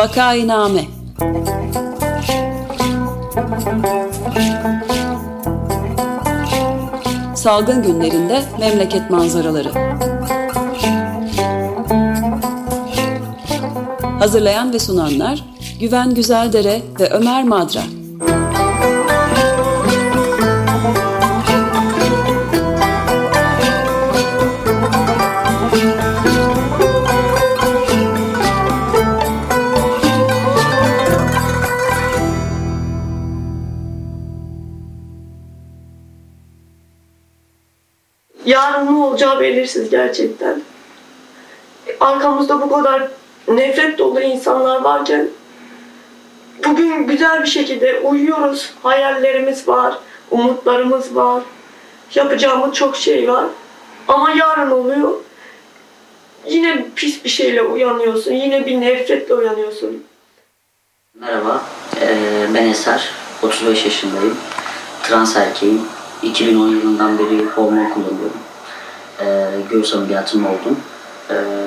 Vakainame. Salgın günlerinde memleket manzaraları. Hazırlayan ve sunanlar Güven Güzeldere ve Ömer Madra. Yarın ne olacağı belirsiz gerçekten. Arkamızda bu kadar nefret dolu insanlar varken bugün güzel bir şekilde uyuyoruz. Hayallerimiz var, umutlarımız var, yapacağımız çok şey var. Ama yarın oluyor, yine pis bir şeyle uyanıyorsun, yine bir nefretle uyanıyorsun. Merhaba, ben Esar, 35 yaşındayım, trans erkeğim. 2010 yılından beri hormon kullanıyorum. Göğüs ameliyatım oldum.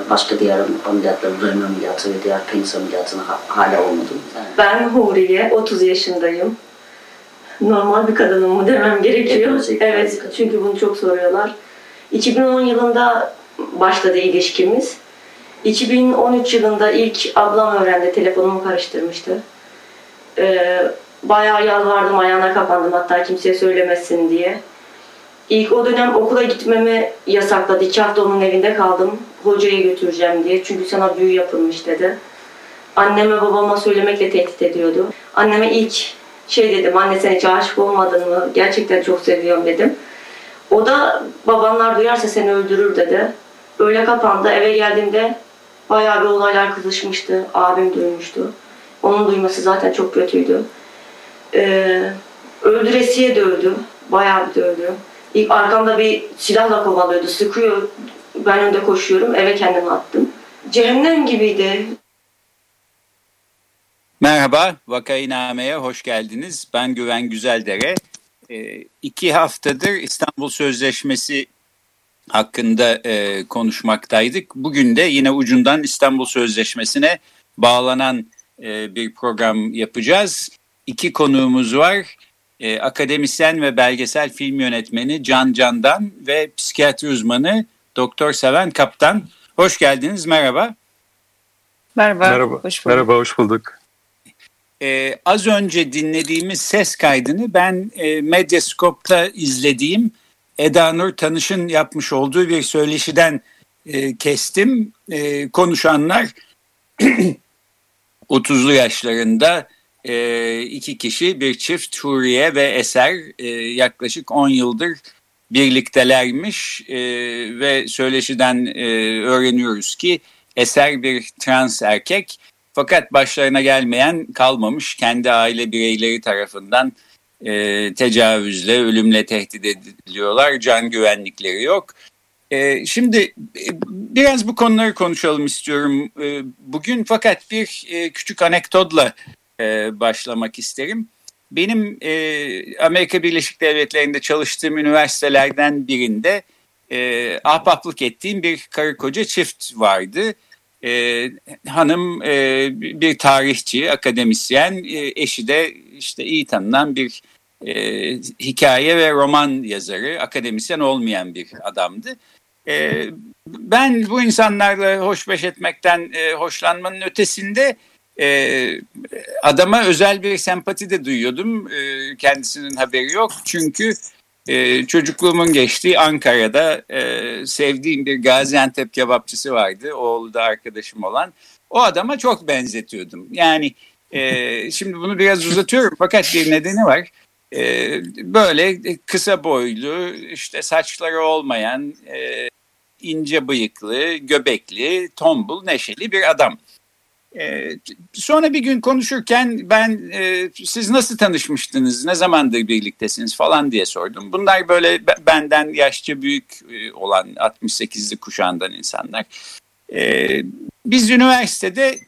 Başka diğer ameliyatlarım, dövme ameliyatı ve diğer penis ameliyatına hala olmadım. Ben Huriye, 30 yaşındayım. Normal bir kadınım mı demem gerekiyor? Evet, çünkü bunu çok soruyorlar. 2010 yılında başladı ilişkimiz. 2013 yılında ilk ablam öğrendi, telefonumu karıştırmıştı. Bayağı yalvardım, ayağına kapandım hatta kimseye söylemesin diye. İlk o dönem okula gitmemi yasakladı. 2 hafta onun evinde kaldım. Hocaya götüreceğim diye. Çünkü sana büyü yapılmış dedi. Anneme babama söylemekle tehdit ediyordu. Anneme ilk şey dedim. Anne sen hiç aşık olmadın mı? Gerçekten çok seviyorum dedim. O da babanlar duyarsa seni öldürür dedi. Öyle kapandı. Eve geldiğimde bayağı bir olaylar kızışmıştı. Abim duymuştu. Onun duyması zaten çok kötüydü. Öldüresiye dövdü. Bayağı bir dövdü. İlk arkamda bir silahla kovalıyordu. Sıkıyor. Ben önde koşuyorum. Eve kendimi attım. Cehennem gibiydi. Merhaba. Vakainame'ye hoş geldiniz. Ben Güven Güzeldere. 2 haftadır İstanbul Sözleşmesi hakkında konuşmaktaydık. Bugün de yine ucundan İstanbul Sözleşmesi'ne bağlanan bir program yapacağız. 2 konuğumuz var. Akademisyen ve belgesel film yönetmeni Can Candan ve psikiyatri uzmanı Doktor Sevin Kaplan. Hoş geldiniz, merhaba. Merhaba, hoş bulduk. Merhaba, hoş bulduk. Az önce dinlediğimiz ses kaydını ben Medyascope'da izlediğim Eda Nur Tanış'ın yapmış olduğu bir söyleşiden kestim. Konuşanlar 30'lu yaşlarında. 2 kişi, bir çift, Huriye ve Eser, yaklaşık 10 yıldır birliktelermiş ve söyleşiden öğreniyoruz ki Eser bir trans erkek, fakat başlarına gelmeyen kalmamış. Kendi aile bireyleri tarafından tecavüzle, ölümle tehdit ediliyorlar, can güvenlikleri yok. Şimdi biraz bu konuları konuşalım istiyorum bugün, fakat bir küçük anekdotla başlamak isterim. Benim Amerika Birleşik Devletleri'nde çalıştığım üniversitelerden birinde ahbaplık ettiğim bir karı koca çift vardı. Hanım bir tarihçi, akademisyen, eşi de işte iyi tanınan bir hikaye ve roman yazarı, akademisyen olmayan bir adamdı. Ben bu insanlarla hoşbeş etmekten hoşlanmanın ötesinde adama özel bir sempati de duyuyordum. Kendisinin haberi yok. Çünkü çocukluğumun geçtiği Ankara'da sevdiğim bir Gaziantep kebapçısı vardı. Oğlu da arkadaşım olan. O adama çok benzetiyordum. Yani şimdi bunu biraz uzatıyorum, fakat bir nedeni var. Böyle kısa boylu, işte saçları olmayan, ince bıyıklı, göbekli, tombul, neşeli bir adam. Sonra bir gün konuşurken ben siz nasıl tanışmıştınız, ne zamandır birliktesiniz falan diye sordum. Bunlar böyle benden yaşça büyük olan 68'li kuşağından insanlar. Biz üniversitede,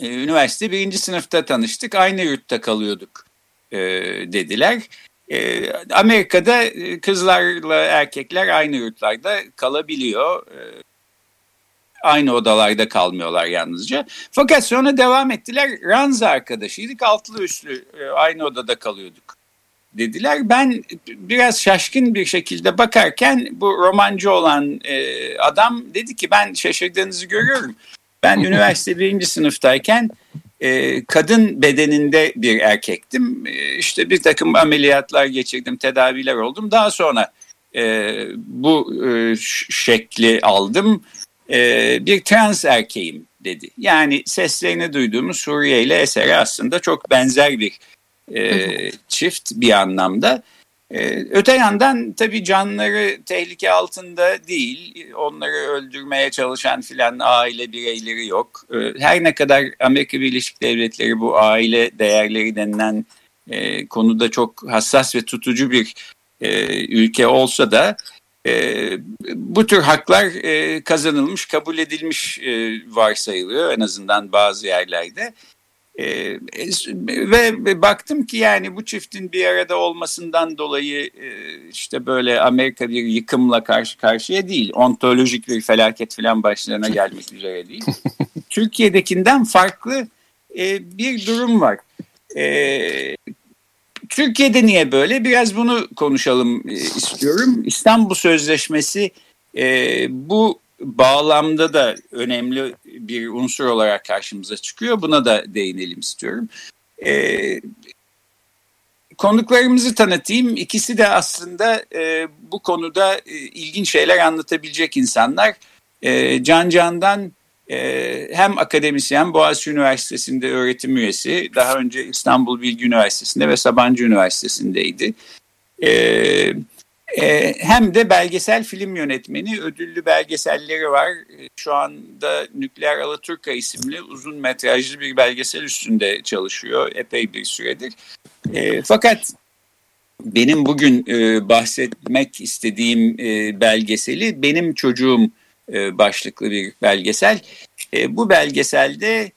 üniversite 1. sınıfta tanıştık, aynı yurtta kalıyorduk dediler. Amerika'da kızlarla erkekler aynı yurtlarda kalabiliyor. Aynı odalarda kalmıyorlar yalnızca. Fakat sonra devam ettiler. Ranza arkadaşıydık, altlı üstlü aynı odada kalıyorduk dediler. Ben biraz şaşkın bir şekilde bakarken bu romancı olan adam dedi ki ben şaşırdığınızı görüyorum. Ben üniversite birinci sınıftayken kadın bedeninde bir erkektim. İşte bir takım ameliyatlar geçirdim, tedaviler oldum. Daha sonra bu şekli aldım. Bir trans erkeğim dedi. Yani seslerini duyduğumuz Huriye ile Esar'a aslında çok benzer bir çift bir anlamda. Öte yandan tabii canları tehlike altında değil. Onları öldürmeye çalışan filan aile bireyleri yok. Her ne kadar Amerika Birleşik Devletleri bu aile değerleri denilen konuda çok hassas ve tutucu bir ülke olsa da bu tür haklar kazanılmış, kabul edilmiş varsayılıyor en azından bazı yerlerde. Ve baktım ki yani bu çiftin bir arada olmasından dolayı işte böyle Amerika bir yıkımla karşı karşıya değil, ontolojik bir felaket falan başlarına gelmek üzere değil. Türkiye'dekinden farklı bir durum var. Türkiye'de niye böyle? Biraz bunu konuşalım istiyorum. İstanbul Sözleşmesi bu bağlamda da önemli bir unsur olarak karşımıza çıkıyor. Buna da değinelim istiyorum. Konuklarımızı tanıtayım. İkisi de aslında bu konuda ilginç şeyler anlatabilecek insanlar. Can Candan hem akademisyen, Boğaziçi Üniversitesi'nde öğretim üyesi, daha önce İstanbul Bilgi Üniversitesi'nde ve Sabancı Üniversitesi'ndeydi. Hem de belgesel film yönetmeni, ödüllü belgeselleri var. Şu anda Nükleer Alaturka isimli uzun metrajlı bir belgesel üstünde çalışıyor epey bir süredir. Fakat benim bugün bahsetmek istediğim belgeseli Benim Çocuğum başlıklı bir belgesel. Bu belgeselde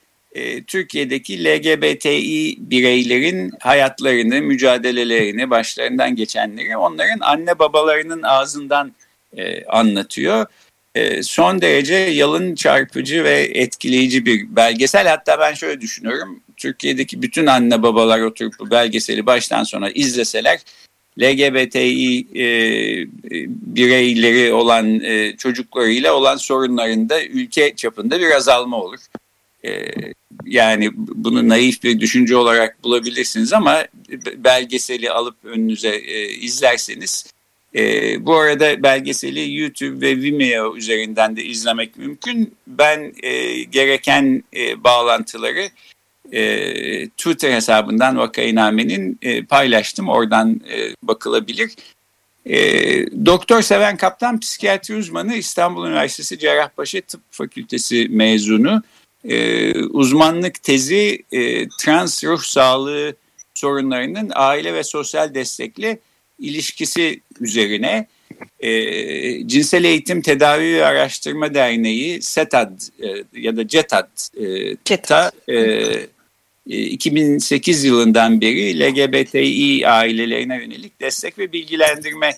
Türkiye'deki LGBTİ bireylerin hayatlarını, mücadelelerini, başlarından geçenleri onların anne babalarının ağzından anlatıyor. Son derece yalın, çarpıcı ve etkileyici bir belgesel. Hatta ben şöyle düşünüyorum, Türkiye'deki bütün anne babalar oturup bu belgeseli baştan sona izleseler, LGBTİ bireyleri olan çocuklarıyla olan sorunlarında ülke çapında bir azalma olur. Yani bunu naif bir düşünce olarak bulabilirsiniz ama belgeseli alıp önünüze izlerseniz. Bu arada belgeseli YouTube ve Vimeo üzerinden de izlemek mümkün. Ben gereken bağlantıları Twitter hesabından Vakainame'nin paylaştım. Oradan bakılabilir. Doktor Sevin Kaplan psikiyatri uzmanı, İstanbul Üniversitesi Cerrahpaşa Tıp Fakültesi mezunu. Uzmanlık tezi trans ruh sağlığı sorunlarının aile ve sosyal destekle ilişkisi üzerine. Cinsel Eğitim Tedavi ve Araştırma Derneği CETAD ya da CETAD'ta 2008 yılından beri LGBTİ ailelerine yönelik destek ve bilgilendirme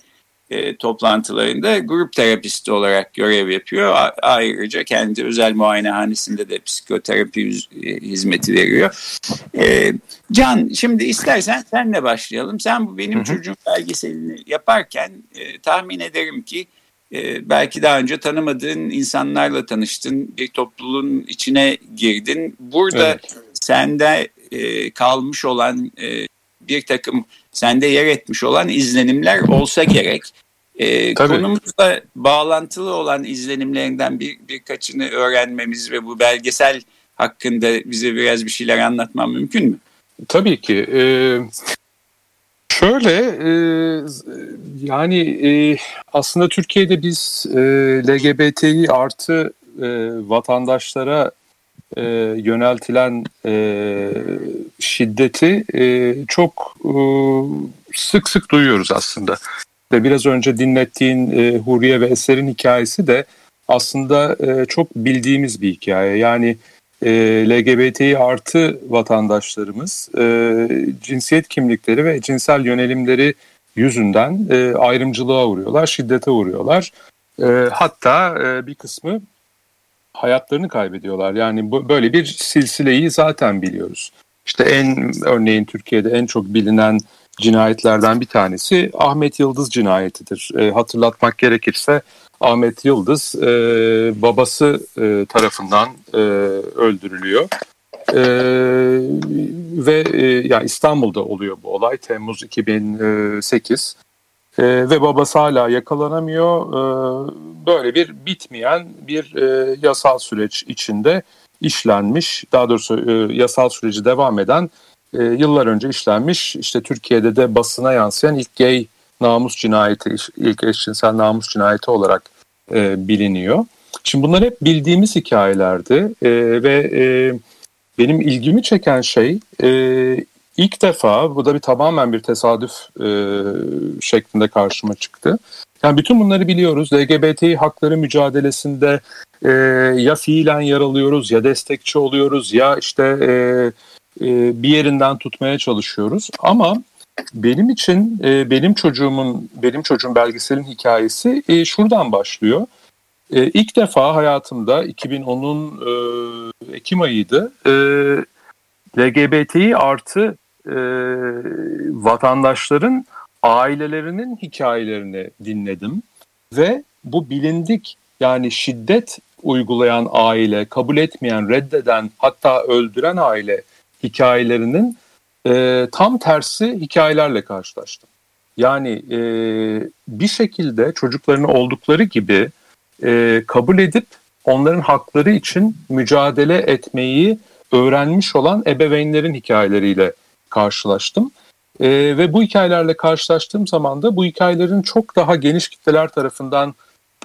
toplantılarında grup terapisti olarak görev yapıyor. Ayrıca kendi özel muayenehanesinde de psikoterapi hizmeti veriyor. Can, şimdi istersen senle başlayalım. Sen bu Benim Çocuğum belgeselini yaparken tahmin ederim ki belki daha önce tanımadığın insanlarla tanıştın, bir topluluğun içine girdin. Burada evet, sende kalmış olan bir takım, sende yer etmiş olan izlenimler olsa gerek. Konumuzla bağlantılı olan izlenimlerinden birkaçını öğrenmemiz ve bu belgesel hakkında bize biraz bir şeyler anlatman mümkün mü? Tabii ki. Aslında Türkiye'de biz LGBTİ artı vatandaşlara yöneltilen şiddeti çok sık sık duyuyoruz aslında. Ve biraz önce dinlettiğin Huriye ve Esar'ın hikayesi de aslında çok bildiğimiz bir hikaye. Yani LGBTİ artı vatandaşlarımız cinsiyet kimlikleri ve cinsel yönelimleri yüzünden ayrımcılığa uğruyorlar, şiddete uğruyorlar. Hatta bir kısmı hayatlarını kaybediyorlar. Yani böyle bir silsileyi zaten biliyoruz. İşte örneğin Türkiye'de en çok bilinen cinayetlerden bir tanesi Ahmet Yıldız cinayetidir. Hatırlatmak gerekirse Ahmet Yıldız babası tarafından öldürülüyor. Ve yani İstanbul'da oluyor bu olay, Temmuz 2008 ve babası hala yakalanamıyor. Böyle bir bitmeyen bir yasal süreç içinde işlenmiş, daha doğrusu yasal süreci devam eden, yıllar önce işlenmiş, işte Türkiye'de de basına yansıyan ilk gay namus cinayeti, ilk eşcinsel namus cinayeti olarak biliniyor. Şimdi bunlar hep bildiğimiz hikayelerdi ve benim ilgimi çeken şey ilk defa, bu da tamamen bir tesadüf şeklinde karşıma çıktı. Yani bütün bunları biliyoruz. LGBTİ hakları mücadelesinde ya fiilen yer alıyoruz, ya destekçi oluyoruz, ya işte bir yerinden tutmaya çalışıyoruz. Ama benim için benim çocuğum belgeselin hikayesi şuradan başlıyor. İlk defa hayatımda 2010'un Ekim ayıydı. LGBTİ artı vatandaşların ailelerinin hikayelerini dinledim ve bu bilindik, yani şiddet uygulayan aile, kabul etmeyen, reddeden, hatta öldüren aile hikayelerinin tam tersi hikayelerle karşılaştım. Yani bir şekilde çocuklarını oldukları gibi kabul edip onların hakları için mücadele etmeyi öğrenmiş olan ebeveynlerin hikayeleriyle karşılaştım. Ve bu hikayelerle karşılaştığım zaman da bu hikayelerin çok daha geniş kitleler tarafından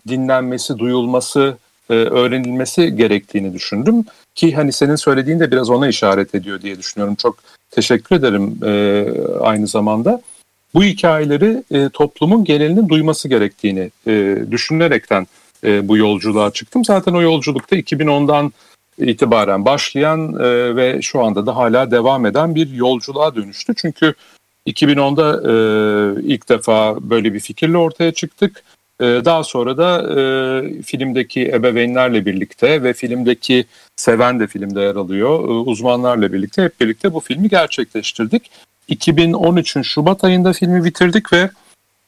dinlenmesi, duyulması, öğrenilmesi gerektiğini düşündüm. Ki hani senin söylediğin de biraz ona işaret ediyor diye düşünüyorum. Çok teşekkür ederim aynı zamanda. Bu hikayeleri toplumun genelinin duyması gerektiğini düşünerekten bu yolculuğa çıktım. Zaten o yolculukta 2010'dan itibaren başlayan ve şu anda da hala devam eden bir yolculuğa dönüştü. Çünkü 2010'da ilk defa böyle bir fikirle ortaya çıktık. Daha sonra da filmdeki ebeveynlerle birlikte ve filmdeki seven de filmde yer alıyor, uzmanlarla birlikte hep birlikte bu filmi gerçekleştirdik. 2013'ün Şubat ayında filmi bitirdik ve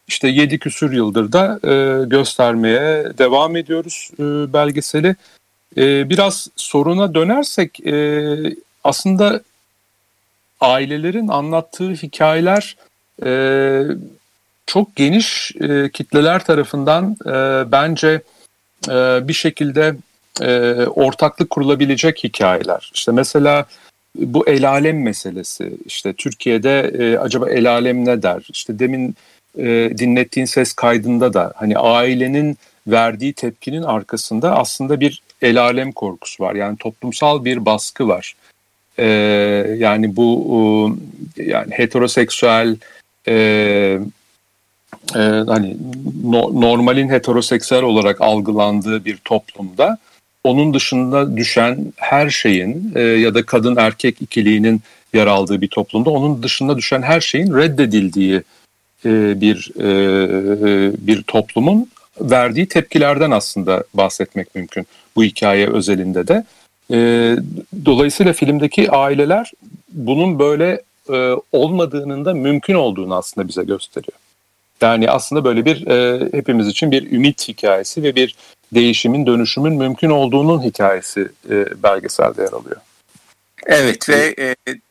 işte 7 küsür yıldır da göstermeye devam ediyoruz belgeseli. Biraz soruna dönersek aslında ailelerin anlattığı hikayeler çok geniş kitleler tarafından bence bir şekilde ortaklık kurulabilecek hikayeler. İşte mesela bu el alem meselesi, işte Türkiye'de acaba el alem ne der? İşte demin dinlettiğin ses kaydında da hani ailenin verdiği tepkinin arkasında aslında bir el alem korkusu var. Yani toplumsal bir baskı var. Yani bu yani heteroseksüel hani normalin heteroseksüel olarak algılandığı bir toplumda onun dışında düşen her şeyin ya da kadın erkek ikiliğinin yer aldığı bir toplumda onun dışında düşen her şeyin reddedildiği bir toplumun verdiği tepkilerden aslında bahsetmek mümkün bu hikaye özelinde de. Dolayısıyla filmdeki aileler bunun böyle olmadığının da mümkün olduğunu aslında bize gösteriyor. Yani aslında böyle bir hepimiz için bir ümit hikayesi ve bir değişimin, dönüşümün mümkün olduğunun hikayesi belgeselde yer alıyor. Evet ve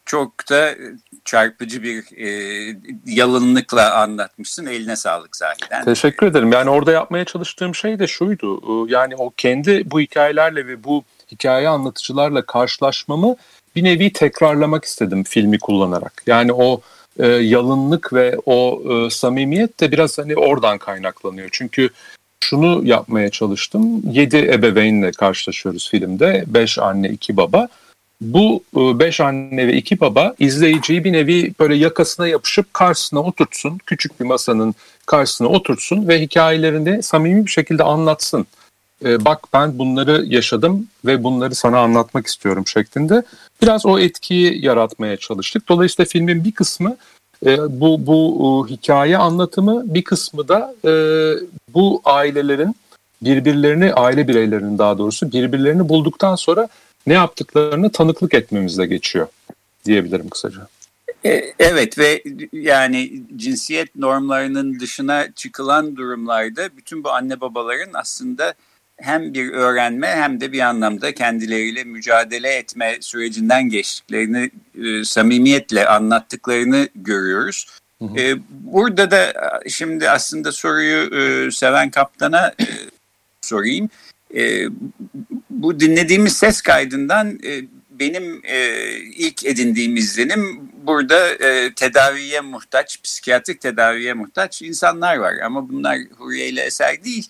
çok da çarpıcı bir yalınlıkla anlatmışsın. Eline sağlık zaten. Teşekkür ederim. Yani orada yapmaya çalıştığım şey de şuydu. Yani o kendi bu hikayelerle ve bu hikaye anlatıcılarla karşılaşmamı bir nevi tekrarlamak istedim filmi kullanarak. Yani o yalınlık ve o samimiyet de biraz hani oradan kaynaklanıyor. Çünkü şunu yapmaya çalıştım. 7 ebeveynle karşılaşıyoruz filmde. 5 anne, 2 baba. Bu 5 anne ve 2 baba izleyiciyi bir nevi böyle yakasına yapışıp karşısına oturtsun. Küçük bir masanın karşısına oturtsun ve hikayelerini samimi bir şekilde anlatsın. Bak ben bunları yaşadım ve bunları sana anlatmak istiyorum şeklinde biraz o etkiyi yaratmaya çalıştık. Dolayısıyla filmin bir kısmı bu hikaye anlatımı, bir kısmı da bu ailelerin birbirlerini, aile bireylerinin daha doğrusu birbirlerini bulduktan sonra ne yaptıklarını tanıklık etmemizle geçiyor diyebilirim kısaca. Evet ve yani cinsiyet normlarının dışına çıkılan durumlarda bütün bu anne babaların aslında hem bir öğrenme hem de bir anlamda kendileriyle mücadele etme sürecinden geçtiklerini samimiyetle anlattıklarını görüyoruz. Hı hı. Burada da şimdi aslında soruyu Seven Kaptan'a sorayım. Bu dinlediğimiz ses kaydından benim ilk edindiğim izlenim burada tedaviye muhtaç, psikiyatrik tedaviye muhtaç insanlar var. Ama bunlar Huriye ile Eser değil.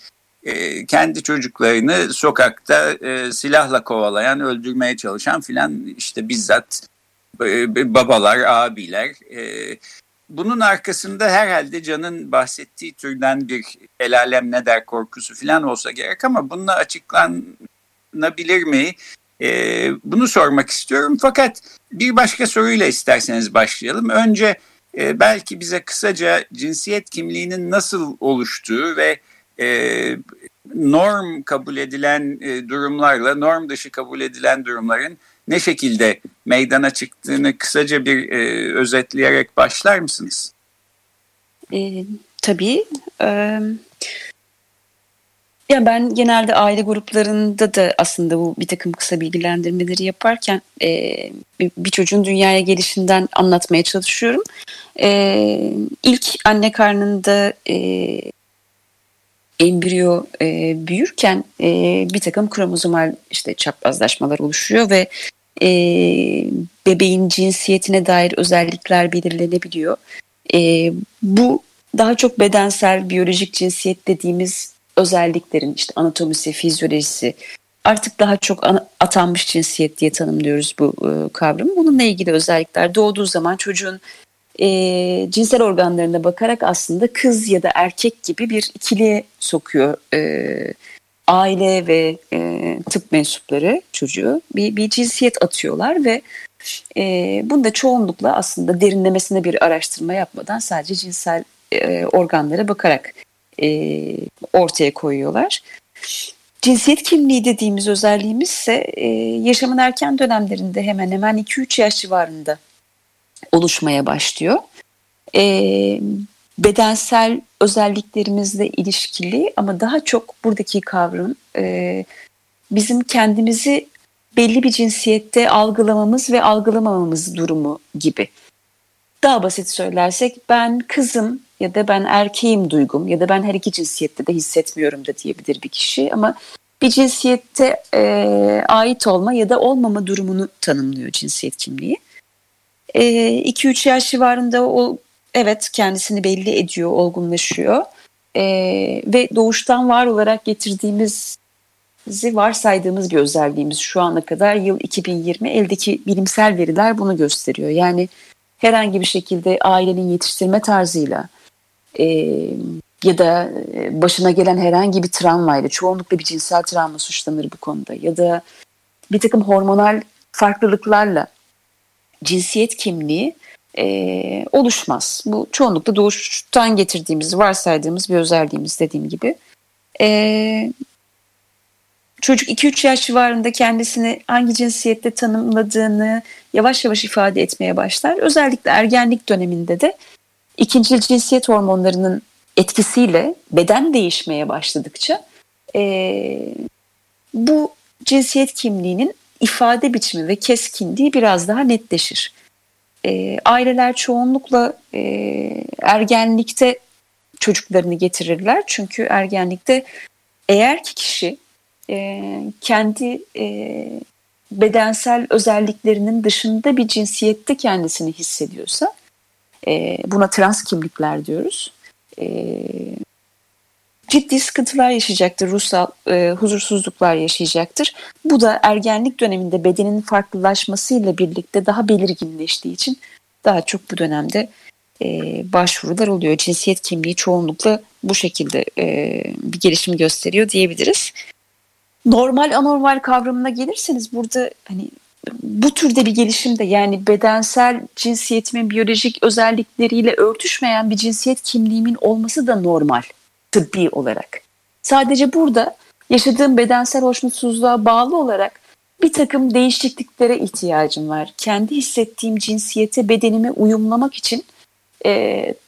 Kendi çocuklarını sokakta silahla kovalayan, öldürmeye çalışan filan işte bizzat babalar, abiler. Bunun arkasında herhalde Can'ın bahsettiği türden bir el alem ne der korkusu filan olsa gerek ama bununla açıklanabilir mi? Bunu sormak istiyorum fakat bir başka soruyla isterseniz başlayalım. Önce belki bize kısaca cinsiyet kimliğinin nasıl oluştuğu ve norm kabul edilen durumlarla norm dışı kabul edilen durumların ne şekilde meydana çıktığını kısaca bir özetleyerek başlar mısınız? Tabii. Ya ben genelde aile gruplarında da aslında bu bir takım kısa bilgilendirmeleri yaparken bir çocuğun dünyaya gelişinden anlatmaya çalışıyorum. İlk anne karnında embriyo büyürken bir takım kromozomal işte çaprazlaşmalar oluşuyor ve bebeğin cinsiyetine dair özellikler belirlenebiliyor. Bu daha çok bedensel, biyolojik cinsiyet dediğimiz özelliklerin işte anatomisi, fizyolojisi, artık daha çok atanmış cinsiyet diye tanımlıyoruz bu kavramı. Bununla ilgili özellikler doğduğu zaman çocuğun cinsel organlarına bakarak aslında kız ya da erkek gibi bir ikiliye sokuyor aile ve tıp mensupları çocuğu. Bir cinsiyet atıyorlar ve bunu da çoğunlukla aslında derinlemesine bir araştırma yapmadan sadece cinsel organlara bakarak ortaya koyuyorlar. Cinsiyet kimliği dediğimiz özelliğimiz ise yaşamın erken dönemlerinde hemen hemen 2-3 yaş civarında oluşmaya başlıyor. Bedensel özelliklerimizle ilişkili ama daha çok buradaki kavram bizim kendimizi belli bir cinsiyette algılamamız ve algılamamamız durumu gibi. Daha basit söylersek ben kızım ya da ben erkeğim duygum ya da ben her iki cinsiyette de hissetmiyorum da diyebilir bir kişi ama bir cinsiyette ait olma ya da olmama durumunu tanımlıyor cinsiyet kimliği. 2-3 yaş civarında o evet kendisini belli ediyor, olgunlaşıyor ve doğuştan var olarak getirdiğimizi varsaydığımız bir özelliğimiz şu ana kadar yıl 2020 eldeki bilimsel veriler bunu gösteriyor. Yani herhangi bir şekilde ailenin yetiştirme tarzıyla ya da başına gelen herhangi bir travmayla çoğunlukla bir cinsel travma suçlanır bu konuda ya da bir takım hormonal farklılıklarla cinsiyet kimliği oluşmaz. Bu çoğunlukla doğuştan getirdiğimiz, varsaydığımız bir özelliğimiz dediğim gibi. Çocuk 2-3 yaş civarında kendisini hangi cinsiyette tanımladığını yavaş yavaş ifade etmeye başlar. Özellikle ergenlik döneminde de ikincil cinsiyet hormonlarının etkisiyle beden değişmeye başladıkça bu cinsiyet kimliğinin ifade biçimi ve keskinliği biraz daha netleşir. Aileler çoğunlukla ergenlikte çocuklarını getirirler. Çünkü ergenlikte eğer ki kişi kendi bedensel özelliklerinin dışında bir cinsiyette kendisini hissediyorsa, buna trans kimlikler diyoruz, ciddi sıkıntılar yaşayacaktır, ruhsal huzursuzluklar yaşayacaktır. Bu da ergenlik döneminde bedenin farklılaşmasıyla birlikte daha belirginleştiği için daha çok bu dönemde başvurular oluyor. Cinsiyet kimliği çoğunlukla bu şekilde bir gelişim gösteriyor diyebiliriz. Normal anormal kavramına gelirseniz burada hani bu türde bir gelişimde yani bedensel cinsiyetimin biyolojik özellikleriyle örtüşmeyen bir cinsiyet kimliğimin olması da normal. Tıbbi olarak Sadece burada yaşadığım bedensel hoşnutsuzluğa bağlı olarak bir takım değişikliklere ihtiyacım var. Kendi hissettiğim cinsiyete bedenime uyumlamak için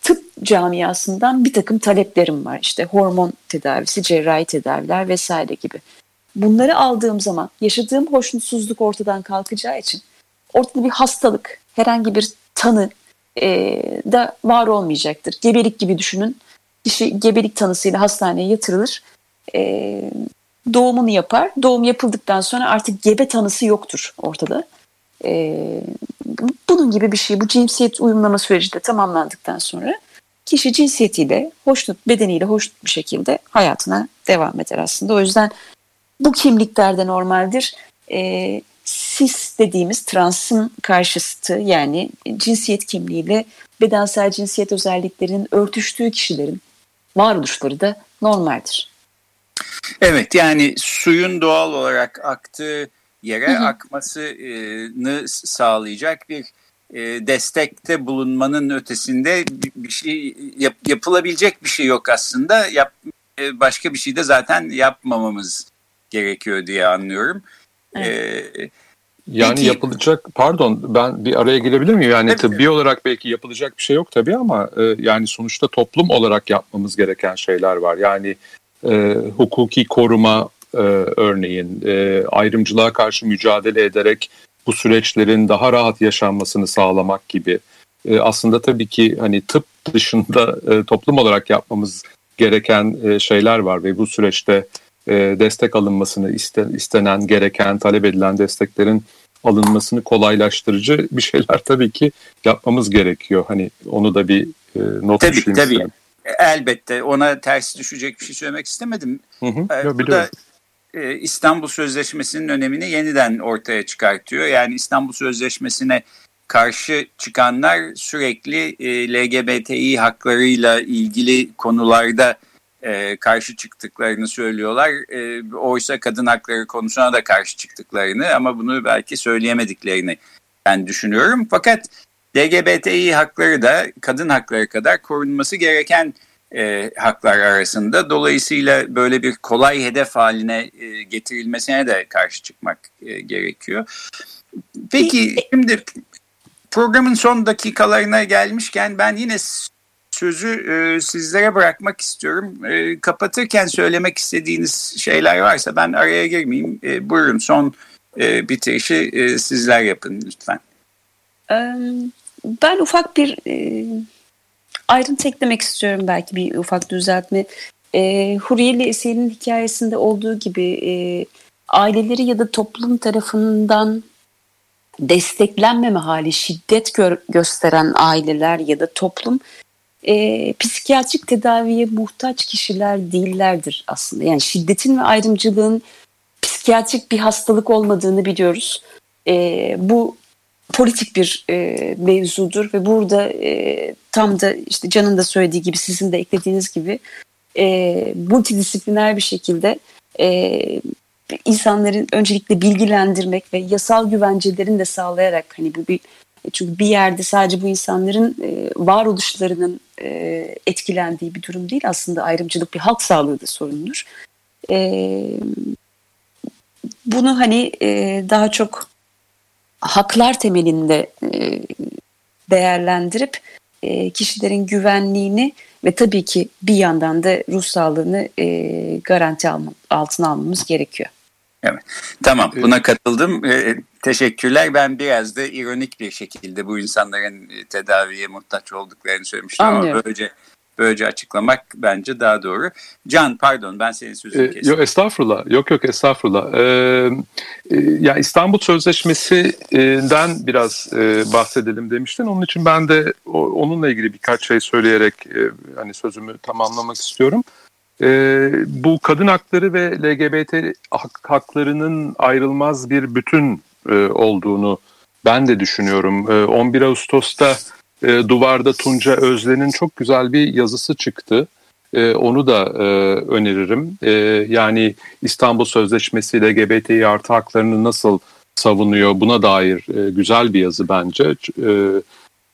tıp camiasından bir takım taleplerim var. İşte hormon tedavisi, cerrahi tedaviler vesaire gibi. Bunları aldığım zaman yaşadığım hoşnutsuzluk ortadan kalkacağı için ortada bir hastalık, herhangi bir tanı da var olmayacaktır. Gebelik gibi düşünün. Kişi gebelik tanısıyla hastaneye yatırılır. Doğumunu yapar. Doğum yapıldıktan sonra artık gebe tanısı yoktur ortada. Bunun gibi bir şey. Bu cinsiyet uyumlama süreci de tamamlandıktan sonra kişi cinsiyetiyle, bedeniyle hoşnut bir şekilde hayatına devam eder aslında. O yüzden bu kimliklerde normaldir. Cis dediğimiz transın karşıtı, yani cinsiyet kimliğiyle bedensel cinsiyet özelliklerinin örtüştüğü kişilerin varoluşları da normaldir. Evet, yani suyun doğal olarak aktığı yere akmasını sağlayacak bir destekte bulunmanın ötesinde bir şey yapılabilecek bir şey yok aslında. Başka bir şey de zaten yapmamamız gerekiyor diye anlıyorum. Evet. Yani yapılacak, pardon ben bir araya girebilir miyim? Yani tıbbi olarak belki yapılacak bir şey yok tabii ama yani sonuçta toplum olarak yapmamız gereken şeyler var. Yani hukuki koruma örneğin, ayrımcılığa karşı mücadele ederek bu süreçlerin daha rahat yaşanmasını sağlamak gibi. Aslında tabii ki hani tıp dışında toplum olarak yapmamız gereken şeyler var ve bu süreçte destek alınmasını istenen, gereken, talep edilen desteklerin alınmasını kolaylaştırıcı bir şeyler tabii ki yapmamız gerekiyor. Hani onu da bir not düşeyim. Tabii. Elbette, ona ters düşecek bir şey söylemek istemedim. Bu da İstanbul Sözleşmesi'nin önemini yeniden ortaya çıkartıyor. Yani İstanbul Sözleşmesi'ne karşı çıkanlar sürekli LGBTİ haklarıyla ilgili konularda karşı çıktıklarını söylüyorlar. Oysa kadın hakları konusuna da karşı çıktıklarını ama bunu belki söyleyemediklerini ben düşünüyorum. Fakat LGBTİ hakları da kadın hakları kadar korunması gereken haklar arasında. Dolayısıyla böyle bir kolay hedef haline getirilmesine de karşı çıkmak gerekiyor. Peki şimdi programın son dakikalarına gelmişken ben yine sözü sizlere bırakmak istiyorum. Kapatırken söylemek istediğiniz şeyler varsa ben araya girmeyeyim. Buyurun, son bitirişi sizler yapın lütfen. Ben ufak bir ayrıntı eklemek istiyorum, belki bir ufak düzeltme. Huriyeli Esar'ın hikayesinde olduğu gibi aileleri ya da toplum tarafından desteklenmeme hali, şiddet gösteren aileler ya da toplum psikiyatrik tedaviye muhtaç kişiler değillerdir aslında. Yani şiddetin ve ayrımcılığın psikiyatrik bir hastalık olmadığını biliyoruz. Bu politik bir mevzudur ve burada tam da işte Can'ın da söylediği gibi, sizin de eklediğiniz gibi multidisipliner bir şekilde insanların öncelikle bilgilendirmek ve yasal güvencelerini de sağlayarak, hani bu bir, çünkü bir yerde sadece bu insanların varoluşlarının etkilendiği bir durum değil. Aslında ayrımcılık bir halk sağlığı da sorundur. Bunu hani daha çok haklar temelinde değerlendirip kişilerin güvenliğini ve tabii ki bir yandan da ruh sağlığını garanti altına almamız gerekiyor. Evet. Tamam, buna katıldım. Teşekkürler. Ben biraz da ironik bir şekilde bu insanların tedaviye muhtaç olduklarını söylemiştim. Anlıyorum. Ama böylece açıklamak bence daha doğru. Can, pardon ben senin sözünü kestim. Yok estağfurullah. Yok estağfurullah. Ya İstanbul Sözleşmesi'nden biraz bahsedelim demiştin. Onun için ben de onunla ilgili birkaç şey söyleyerek hani sözümü tamamlamak istiyorum. Bu kadın hakları ve LGBT haklarının ayrılmaz bir bütün olduğunu ben de düşünüyorum. 11 Ağustos'ta Duvar'da Tunca Özden'in çok güzel bir yazısı çıktı. Onu da öneririm. Yani İstanbul Sözleşmesi LGBTİ artı haklarını nasıl savunuyor, buna dair güzel bir yazı bence.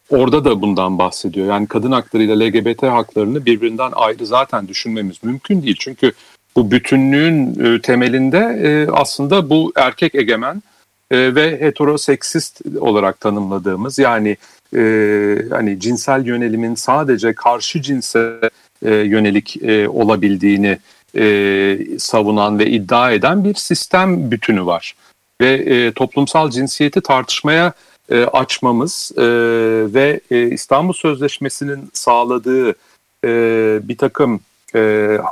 Orada da bundan bahsediyor. Yani kadın hakları ile LGBT haklarını birbirinden ayrı zaten düşünmemiz mümkün değil. Çünkü Bu bütünlüğün temelinde aslında bu erkek egemen ve heteroseksist olarak tanımladığımız, yani hani cinsel yönelimin sadece karşı cinse yönelik olabildiğini savunan ve iddia eden bir sistem bütünü var. Ve toplumsal cinsiyeti tartışmaya açmamız ve İstanbul Sözleşmesi'nin sağladığı bir takım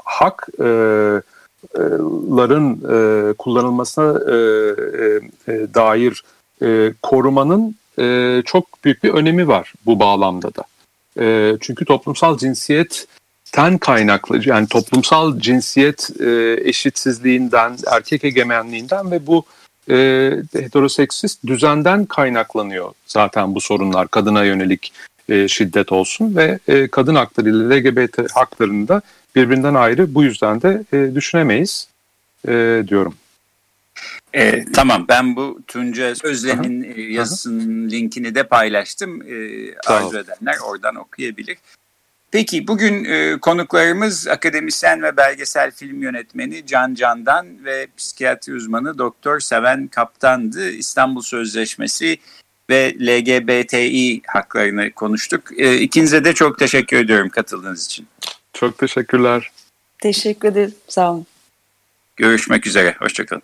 hakların kullanılmasına dair korumanın çok büyük bir önemi var bu bağlamda da. Çünkü toplumsal cinsiyetten kaynaklı, yani toplumsal cinsiyet eşitsizliğinden, erkek egemenliğinden ve bu heteroseksist düzenden kaynaklanıyor zaten bu sorunlar. Kadına yönelik şiddet olsun ve kadın hakları ile LGBT haklarını da birbirinden ayrı bu yüzden de düşünemeyiz diyorum. Tamam, ben bu Tunca Özlem'in yazısının linkini de paylaştım. Arzu edenler oradan okuyabilir. Peki, bugün konuklarımız akademisyen ve belgesel film yönetmeni Can Candan ve psikiyatri uzmanı Doktor Sevin Kaplan'dı. İstanbul Sözleşmesi ve LGBTİ haklarını konuştuk. İkinize de çok teşekkür ediyorum katıldığınız için. Çok teşekkürler. Teşekkür ederim. Sağ olun. Görüşmek üzere. Hoşçakalın.